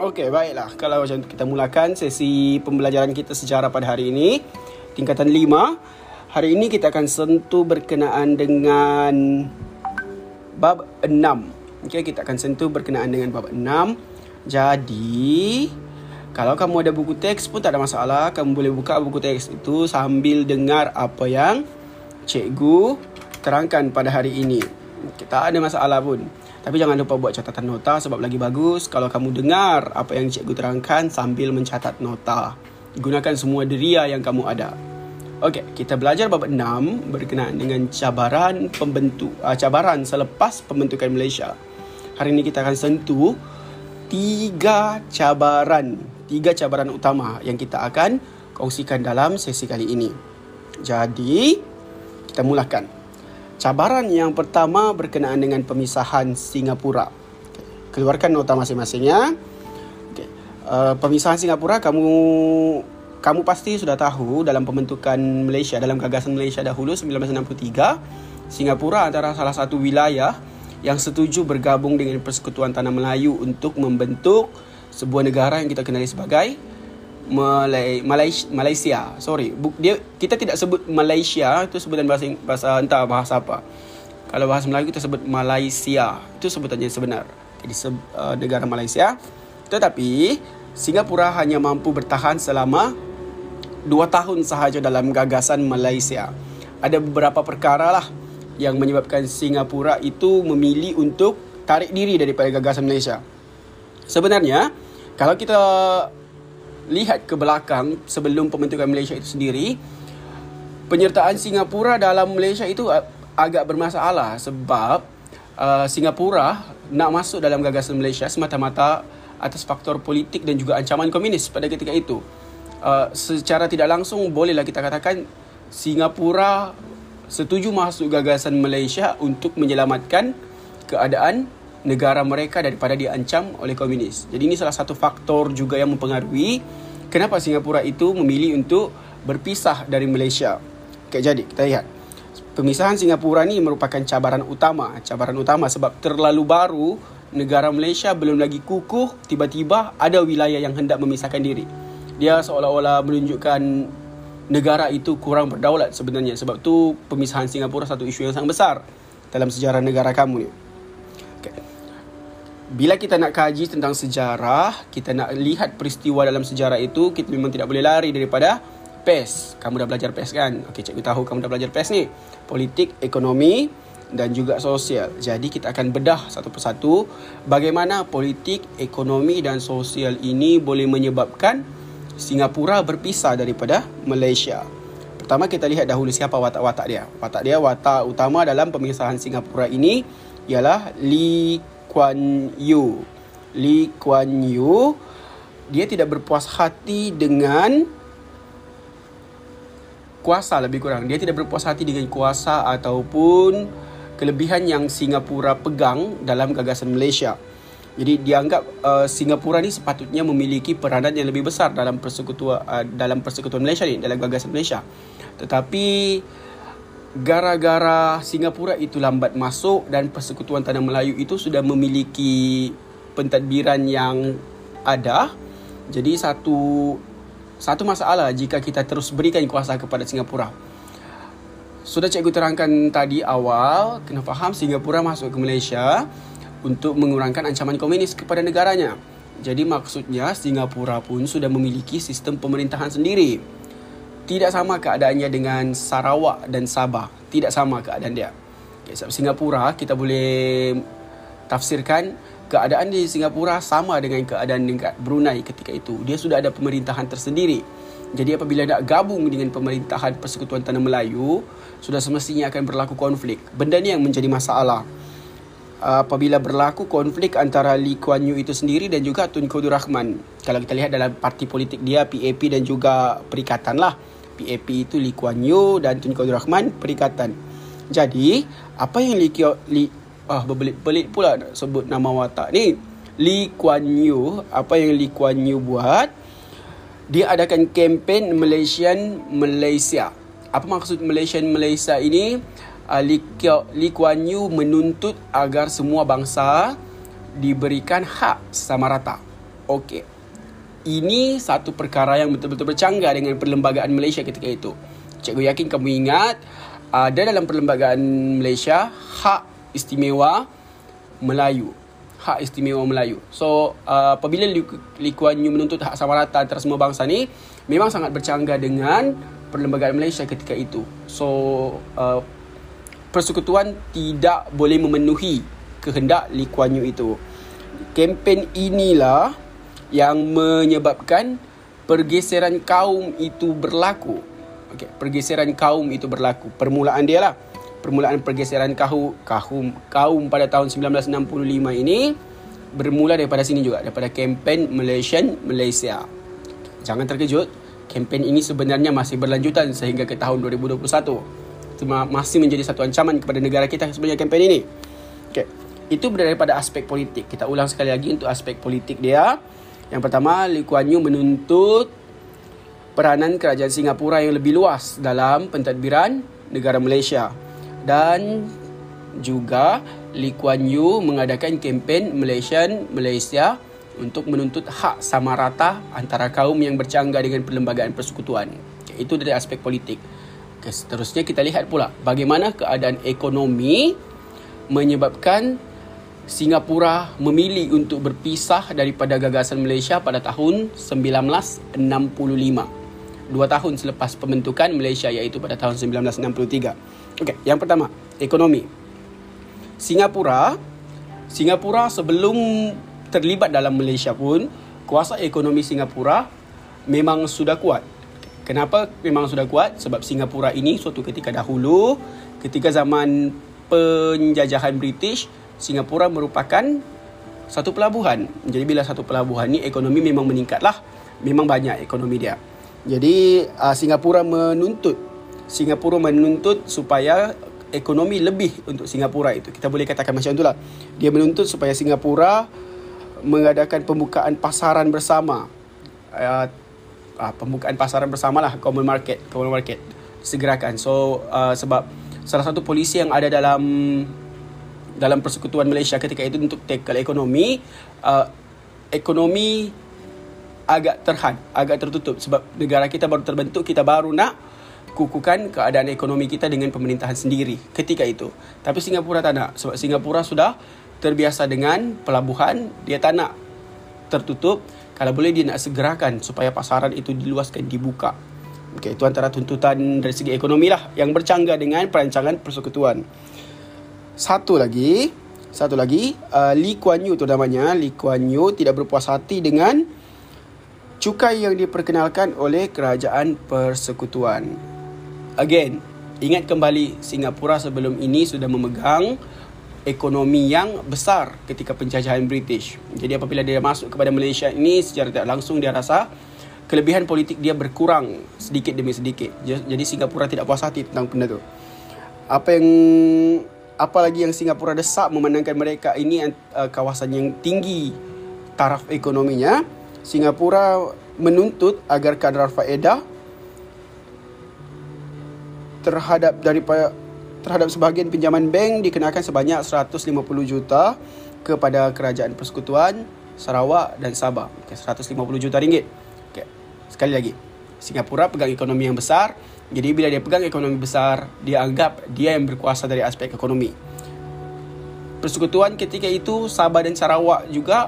Okey, baiklah. Kalau macam tu, kita mulakan sesi pembelajaran kita sejarah pada hari ini. Tingkatan 5. Hari ini kita akan sentuh berkenaan dengan bab 6. Okey, kita akan sentuh berkenaan dengan bab 6. Jadi, kalau kamu ada buku teks pun tak ada masalah. Kamu boleh buka buku teks itu sambil dengar apa yang cikgu terangkan pada hari ini. Tak ada masalah pun. Tapi jangan lupa buat catatan nota sebab lagi bagus kalau kamu dengar apa yang cikgu terangkan sambil mencatat nota. Gunakan semua deria yang kamu ada. Okey, kita belajar bab 6 berkenaan dengan cabaran selepas pembentukan Malaysia. Hari ini kita akan sentuh tiga cabaran utama yang kita akan kongsikan dalam sesi kali ini. Jadi, kita mulakan. Cabaran yang pertama berkenaan dengan pemisahan Singapura. Okay. Keluarkan nota masing-masingnya. Okay. Pemisahan Singapura, kamu pasti sudah tahu dalam pembentukan Malaysia, dalam gagasan Malaysia dahulu 1963, Singapura antara salah satu wilayah yang setuju bergabung dengan Persekutuan Tanah Melayu untuk membentuk sebuah negara yang kita kenali sebagai Malaysia. Kita tidak sebut Malaysia, itu sebutan bahasa entah bahasa apa. Kalau bahasa Melayu kita sebut Malaysia, itu sebutannya sebenar. Jadi negara Malaysia. Tetapi Singapura hanya mampu bertahan selama 2 tahun sahaja dalam gagasan Malaysia. Ada beberapa perkara lah yang menyebabkan Singapura itu memilih untuk tarik diri daripada gagasan Malaysia. Sebenarnya, kalau kita lihat ke belakang sebelum pembentukan Malaysia itu sendiri, penyertaan Singapura dalam Malaysia itu agak bermasalah sebab Singapura nak masuk dalam gagasan Malaysia semata-mata atas faktor politik dan juga ancaman komunis pada ketika itu. Secara tidak langsung, bolehlah kita katakan Singapura setuju masuk gagasan Malaysia untuk menyelamatkan keadaan negara mereka daripada diancam oleh komunis. Jadi ini salah satu faktor juga yang mempengaruhi kenapa Singapura itu memilih untuk berpisah dari Malaysia. Okay, jadi kita lihat. Pemisahan Singapura ni merupakan cabaran utama sebab terlalu baru, negara Malaysia belum lagi kukuh, tiba-tiba ada wilayah yang hendak memisahkan diri. Dia seolah-olah menunjukkan negara itu kurang berdaulat sebenarnya. Sebab tu pemisahan Singapura satu isu yang sangat besar dalam sejarah negara kamu ni. Okay. Bila kita nak kaji tentang sejarah, kita nak lihat peristiwa dalam sejarah itu, kita memang tidak boleh lari daripada PES. Kamu dah belajar PES kan? Okey, cikgu tahu kamu dah belajar PES ni. Politik, ekonomi dan juga sosial. Jadi kita akan bedah satu persatu bagaimana politik, ekonomi dan sosial ini boleh menyebabkan Singapura berpisah daripada Malaysia. Pertama kita lihat dahulu siapa watak-watak dia. Watak utama dalam pemisahan Singapura ini ialah Lee Kuan Yew. Dia tidak berpuas hati dengan kuasa, lebih kurang. Dia tidak berpuas hati dengan kuasa ataupun kelebihan yang Singapura pegang dalam gagasan Malaysia. Jadi dianggap Singapura ni sepatutnya memiliki peranan yang lebih besar dalam persekutuan Malaysia ni, dalam gagasan Malaysia. Tetapi gara-gara Singapura itu lambat masuk dan Persekutuan Tanah Melayu itu sudah memiliki pentadbiran yang ada, jadi satu masalah jika kita terus berikan kuasa kepada Singapura. Sudah cikgu terangkan tadi awal, kena faham Singapura masuk ke Malaysia untuk mengurangkan ancaman komunis kepada negaranya. Jadi maksudnya Singapura pun sudah memiliki sistem pemerintahan sendiri. Tidak sama keadaannya dengan Sarawak dan Sabah. Tidak sama keadaan dia. Okay, Singapura kita boleh tafsirkan keadaan di Singapura sama dengan keadaan dekat Brunei ketika itu. Dia sudah ada pemerintahan tersendiri. Jadi apabila nak gabung dengan pemerintahan Persekutuan Tanah Melayu, sudah semestinya akan berlaku konflik. Benda ni yang menjadi masalah. Apabila berlaku konflik antara Lee Kuan Yew itu sendiri dan juga Tunku Abdul Rahman. Kalau kita lihat dalam parti politik dia, PAP dan juga Perikatan lah. PAP itu Lee Kuan Yew dan Tunku Abdul Rahman Perikatan. Jadi, apa yang berbelit-belit pula nak sebut nama watak ni. Lee Kuan Yew, apa yang Lee Kuan Yew buat? Dia adakan kempen Malaysian-Malaysia. Apa maksud Malaysian-Malaysia ini? Lee Kuan Yew menuntut agar semua bangsa diberikan hak sama rata. Okey. Ini satu perkara yang betul-betul bercanggah dengan perlembagaan Malaysia ketika itu. Cikgu yakin kamu ingat, ada dalam perlembagaan Malaysia hak istimewa Melayu. Hak istimewa Melayu. So, apabila Lee Kuan Yew menuntut hak samarata antara semua bangsa ni, memang sangat bercanggah dengan perlembagaan Malaysia ketika itu. So, persekutuan tidak boleh memenuhi kehendak Lee Kuan Yew itu. Kempen inilah yang menyebabkan pergeseran kaum itu berlaku. Okey, pergeseran kaum itu berlaku. Permulaan dia lah. Permulaan pergeseran kaum pada tahun 1965 ini bermula daripada sini juga, daripada kempen Malaysian-Malaysia. Jangan terkejut, kempen ini sebenarnya masih berlanjutan sehingga ke tahun 2021. Cuma masih menjadi satu ancaman kepada negara kita sebenarnya kempen ini. Okey. Itu daripada aspek politik. Kita ulang sekali lagi untuk aspek politik dia. Yang pertama, Lee Kuan Yew menuntut peranan kerajaan Singapura yang lebih luas dalam pentadbiran negara Malaysia. Dan juga Lee Kuan Yew mengadakan kempen Malaysian-Malaysia untuk menuntut hak sama rata antara kaum yang bercanggah dengan perlembagaan persekutuan. Itu dari aspek politik. Seterusnya kita lihat pula bagaimana keadaan ekonomi menyebabkan Singapura memilih untuk berpisah daripada gagasan Malaysia pada tahun 1965. 2 tahun selepas pembentukan Malaysia, iaitu pada tahun 1963. Okey, yang pertama, ekonomi. Singapura sebelum terlibat dalam Malaysia pun, kuasa ekonomi Singapura memang sudah kuat. Kenapa memang sudah kuat? Sebab Singapura ini suatu ketika dahulu, ketika zaman penjajahan British, Singapura merupakan satu pelabuhan. Jadi bila satu pelabuhan ni, ekonomi memang meningkatlah. Memang banyak ekonomi dia. Jadi Singapura menuntut supaya ekonomi lebih untuk Singapura itu. Kita boleh katakan macam itulah. Dia menuntut supaya Singapura mengadakan pembukaan pasaran bersama. Pembukaan pasaran bersamalah, common market segerakan. So sebab salah satu polisi yang ada dalam Persekutuan Malaysia ketika itu untuk tackle ekonomi, ekonomi agak terhad, agak tertutup sebab negara kita baru terbentuk, kita baru nak kukuhkan keadaan ekonomi kita dengan pemerintahan sendiri ketika itu. Tapi Singapura tak nak, sebab Singapura sudah terbiasa dengan pelabuhan, dia tak nak tertutup. Kalau boleh dia nak segerakan supaya pasaran itu diluaskan, dibuka. Okey, itu antara tuntutan dari segi ekonomi lah yang bercanggah dengan perancangan persekutuan. Satu lagi, Lee Kuan Yew tu namanya. Lee Kuan Yew tidak berpuas hati dengan cukai yang diperkenalkan oleh kerajaan persekutuan. Again, ingat kembali, Singapura sebelum ini sudah memegang ekonomi yang besar ketika penjajahan British. Jadi apabila dia masuk kepada Malaysia ini, secara tidak langsung dia rasa kelebihan politik dia berkurang sedikit demi sedikit. Jadi Singapura tidak puas hati tentang benda tu. Apa lagi yang Singapura desak memandangkan mereka ini kawasan yang tinggi taraf ekonominya, Singapura menuntut agar kadar faedah terhadap sebahagian pinjaman bank dikenakan sebanyak 150 juta kepada kerajaan persekutuan Sarawak dan Sabah. Okay, 150 juta ringgit. Okay. Sekali lagi, Singapura pegang ekonomi yang besar. Jadi bila dia pegang ekonomi besar, dia anggap dia yang berkuasa dari aspek ekonomi. Persekutuan ketika itu, Sabah dan Sarawak juga,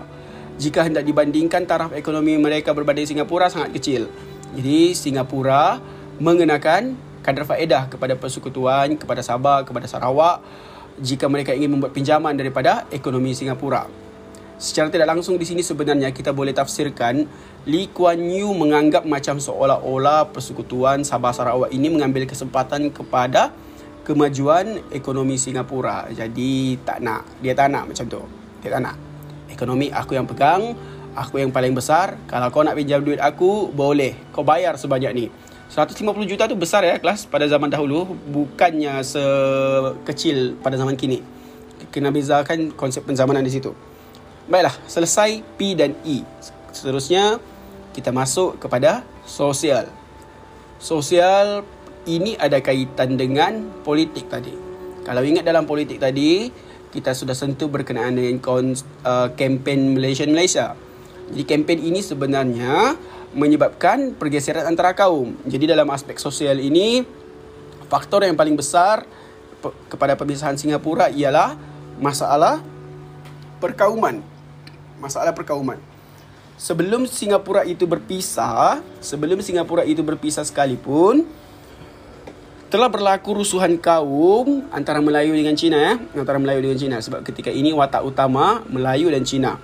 jika hendak dibandingkan taraf ekonomi mereka berbanding Singapura, sangat kecil. Jadi Singapura mengenakan kadar faedah kepada persekutuan, kepada Sabah, kepada Sarawak, jika mereka ingin membuat pinjaman daripada ekonomi Singapura. Secara tidak langsung di sini sebenarnya kita boleh tafsirkan Lee Kuan Yew menganggap macam seolah-olah persekutuan Sabah Sarawak ini mengambil kesempatan kepada kemajuan ekonomi Singapura. Jadi dia tak nak macam tu. Dia tak nak. Ekonomi aku yang pegang, aku yang paling besar. Kalau kau nak pinjam duit aku, boleh. Kau bayar sebanyak ni. 150 juta tu besar ya kelas pada zaman dahulu, bukannya sekecil pada zaman kini. Kena bezakan konsep penzamanan di situ. Baiklah, selesai P dan E. Seterusnya, kita masuk kepada sosial. Sosial ini ada kaitan dengan politik tadi. Kalau ingat dalam politik tadi, kita sudah sentuh berkenaan dengan kempen Malaysian-Malaysia. Jadi kempen ini sebenarnya menyebabkan pergeseran antara kaum. Jadi dalam aspek sosial ini, faktor yang paling besar kepada pemisahan Singapura ialah masalah perkauman. Sebelum Singapura itu berpisah sekalipun, telah berlaku rusuhan kaum antara Melayu dengan Cina. Sebab ketika ini watak utama Melayu dan Cina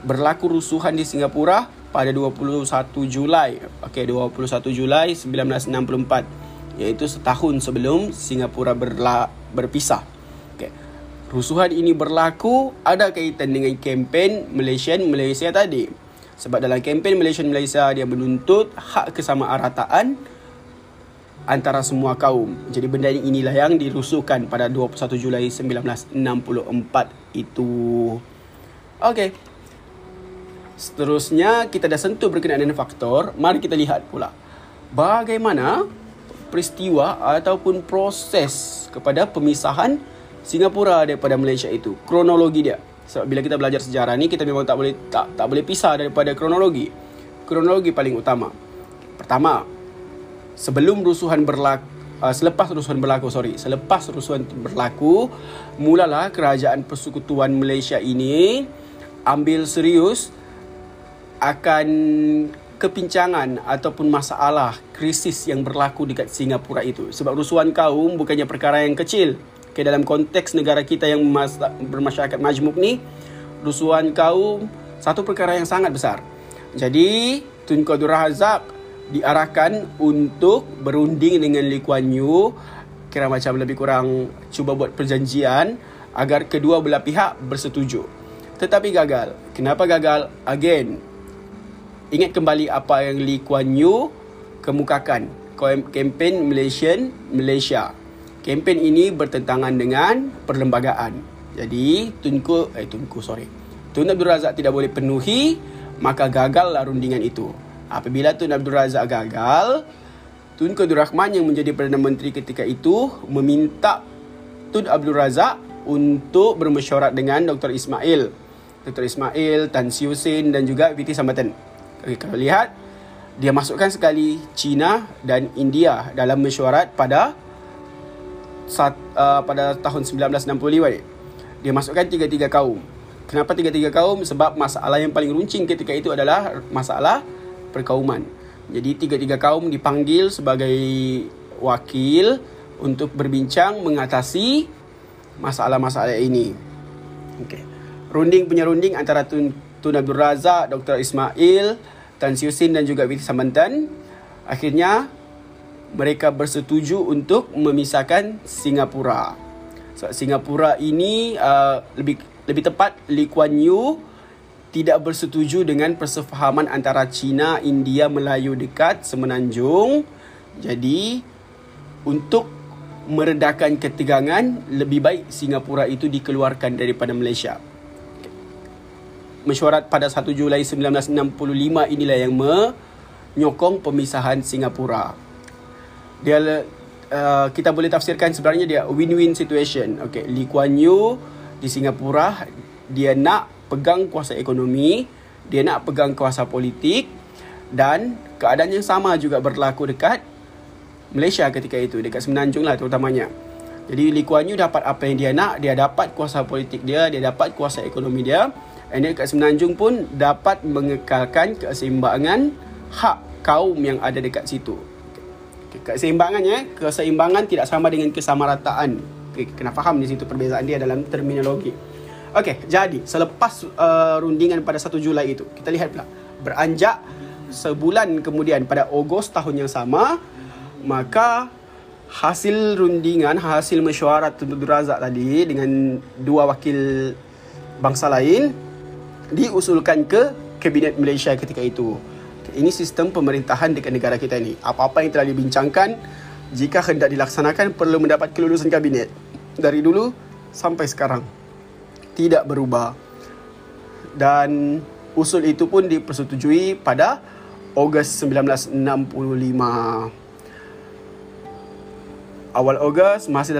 berlaku rusuhan di Singapura pada 21 Julai 1964, iaitu setahun sebelum Singapura berpisah. Okay. Rusuhan ini berlaku ada kaitan dengan kempen Malaysian-Malaysia tadi. Sebab dalam kempen Malaysian-Malaysia, dia menuntut hak kesamaarataan antara semua kaum. Jadi benda inilah yang dirusuhkan pada 21 Julai 1964 itu. Okey. Seterusnya, kita dah sentuh berkenaan dengan faktor. Mari kita lihat pula bagaimana peristiwa ataupun proses kepada pemisahan Singapura daripada Malaysia itu. Kronologi dia. Sebab bila kita belajar sejarah ni, kita memang tak boleh pisah daripada kronologi. Kronologi paling utama. Pertama, Selepas rusuhan berlaku, mulalah kerajaan persekutuan Malaysia ini ambil serius akan kepincangan ataupun masalah krisis yang berlaku dekat Singapura itu. Sebab rusuhan kaum bukannya perkara yang kecil. Okay, dalam konteks negara kita yang bermasyarakat majmuk ni, rusuhan kaum satu perkara yang sangat besar. Jadi Tunku Abdul Razak diarahkan untuk berunding dengan Lee Kuan Yew, kira macam lebih kurang cuba buat perjanjian agar kedua belah pihak bersetuju. Tetapi gagal. Kenapa gagal? Again, ingat kembali apa yang Lee Kuan Yew kemukakan, kempen Malaysian-Malaysia. Kempen ini bertentangan dengan perlembagaan. Jadi Tun Abdul Razak tidak boleh penuhi, maka gagallah rundingan itu. Apabila Tun Abdul Razak gagal, Tunku Abdul Rahman yang menjadi Perdana Menteri ketika itu meminta Tun Abdul Razak untuk bermesyuarat dengan Dr Ismail, Tan Siew Sin dan juga V.T. Sambanthan. Okay, kalau lihat, dia masukkan sekali China dan India dalam mesyuarat pada tahun 1965. Dia masukkan tiga-tiga kaum. Kenapa tiga-tiga kaum? Sebab masalah yang paling runcing ketika itu adalah masalah perkauman. Jadi tiga-tiga kaum dipanggil sebagai wakil untuk berbincang mengatasi masalah-masalah ini. Okey. Runding antara Tun Abdul Razak, Dr Ismail, Tan Siew Sin dan juga V.T. Sambanthan, akhirnya mereka bersetuju untuk memisahkan Singapura. Sebab Singapura ini lebih tepat, Lee Kuan Yew tidak bersetuju dengan persefahaman antara Cina, India, Melayu dekat Semenanjung. Jadi, untuk meredakan ketegangan, lebih baik Singapura itu dikeluarkan daripada Malaysia. Mesyuarat pada 1 Julai 1965 inilah yang menyokong pemisahan Singapura. Kita boleh tafsirkan sebenarnya dia win-win situation. Okay, Lee Kuan Yew di Singapura, dia nak pegang kuasa ekonomi, dia nak pegang kuasa politik, dan keadaan yang sama juga berlaku dekat Malaysia ketika itu, dekat Semenanjung lah terutamanya. Jadi Lee Kuan Yew dapat apa yang dia nak, dia dapat kuasa politik dia, dia dapat kuasa ekonomi dia, and then dekat Semenanjung pun dapat mengekalkan keseimbangan hak kaum yang ada dekat situ. Keseimbangan tidak sama dengan kesamarataan. Okay, kena faham di situ perbezaan dia dalam terminologi. Okey, jadi selepas rundingan pada 1 Julai itu, kita lihat pula beranjak sebulan kemudian pada Ogos tahun yang sama, maka hasil mesyuarat Tun Abdul Razak tadi dengan dua wakil bangsa lain diusulkan ke Kabinet Malaysia ketika itu. Okay, ini sistem pemerintahan dekat negara kita ini. Apa-apa yang telah dibincangkan jika hendak dilaksanakan perlu mendapat kelulusan kabinet. Dari dulu sampai sekarang tidak berubah, dan usul itu pun dipersetujui pada Ogos 1965. Awal Ogos, masih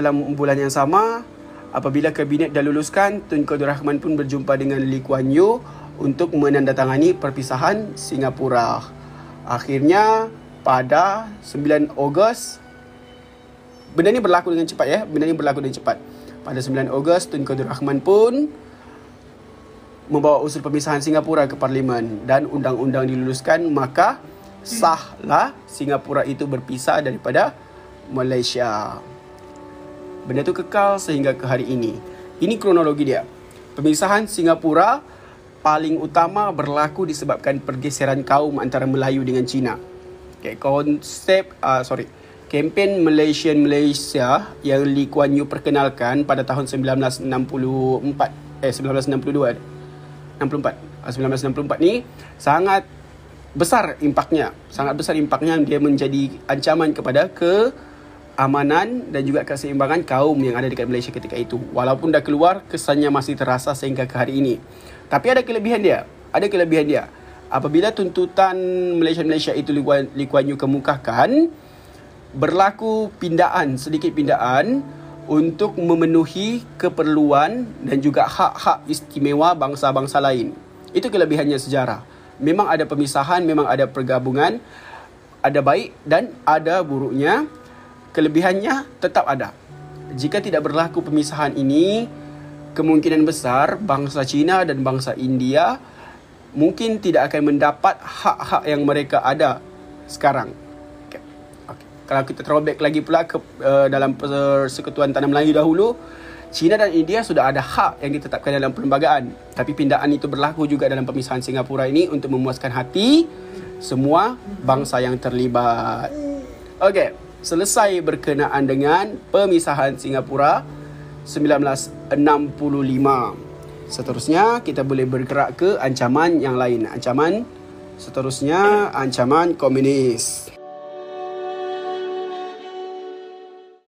dalam bulan yang sama, Apabila Kabinet dah luluskan, Tunku Abdul Rahman pun berjumpa dengan Lee Kuan Yew untuk menandatangani perpisahan Singapura. Akhirnya pada 9 Ogos, benda ni berlaku dengan cepat ya. Pada 9 Ogos, Tunku Abdul Rahman pun membawa usul pemisahan Singapura ke Parlimen dan undang-undang diluluskan, maka sahlah Singapura itu berpisah daripada Malaysia. Benda tu kekal sehingga ke hari ini. Ini kronologi dia. Pemisahan Singapura paling utama berlaku disebabkan pergeseran kaum antara Melayu dengan Cina. Okay, kempen Malaysian-Malaysia yang Lee Kuan Yew perkenalkan pada tahun 1964 ni sangat besar impaknya. Dia menjadi ancaman kepada keamanan dan juga keseimbangan kaum yang ada dekat Malaysia ketika itu. Walaupun dah keluar, kesannya masih terasa sehingga ke hari ini. Tapi ada kelebihan dia. Apabila tuntutan Malaysia-Malaysia itu Lee Kuan Yew kemukakan, berlaku pindaan, sedikit pindaan untuk memenuhi keperluan dan juga hak-hak istimewa bangsa-bangsa lain. Itu kelebihannya sejarah. Memang ada pemisahan, memang ada pergabungan, ada baik dan ada buruknya. Kelebihannya tetap ada. Jika tidak berlaku pemisahan ini, kemungkinan besar bangsa Cina dan bangsa India mungkin tidak akan mendapat hak-hak yang mereka ada sekarang. Kalau kita throwback lagi pula ke dalam Persekutuan Tanah Melayu dahulu, China dan India sudah ada hak yang ditetapkan dalam perlembagaan. Tapi pindaan itu berlaku juga dalam pemisahan Singapura ini untuk memuaskan hati semua bangsa yang terlibat. Okey, selesai berkenaan dengan pemisahan Singapura 1965. Seterusnya kita boleh bergerak ke ancaman yang lain. Ancaman seterusnya, ancaman komunis.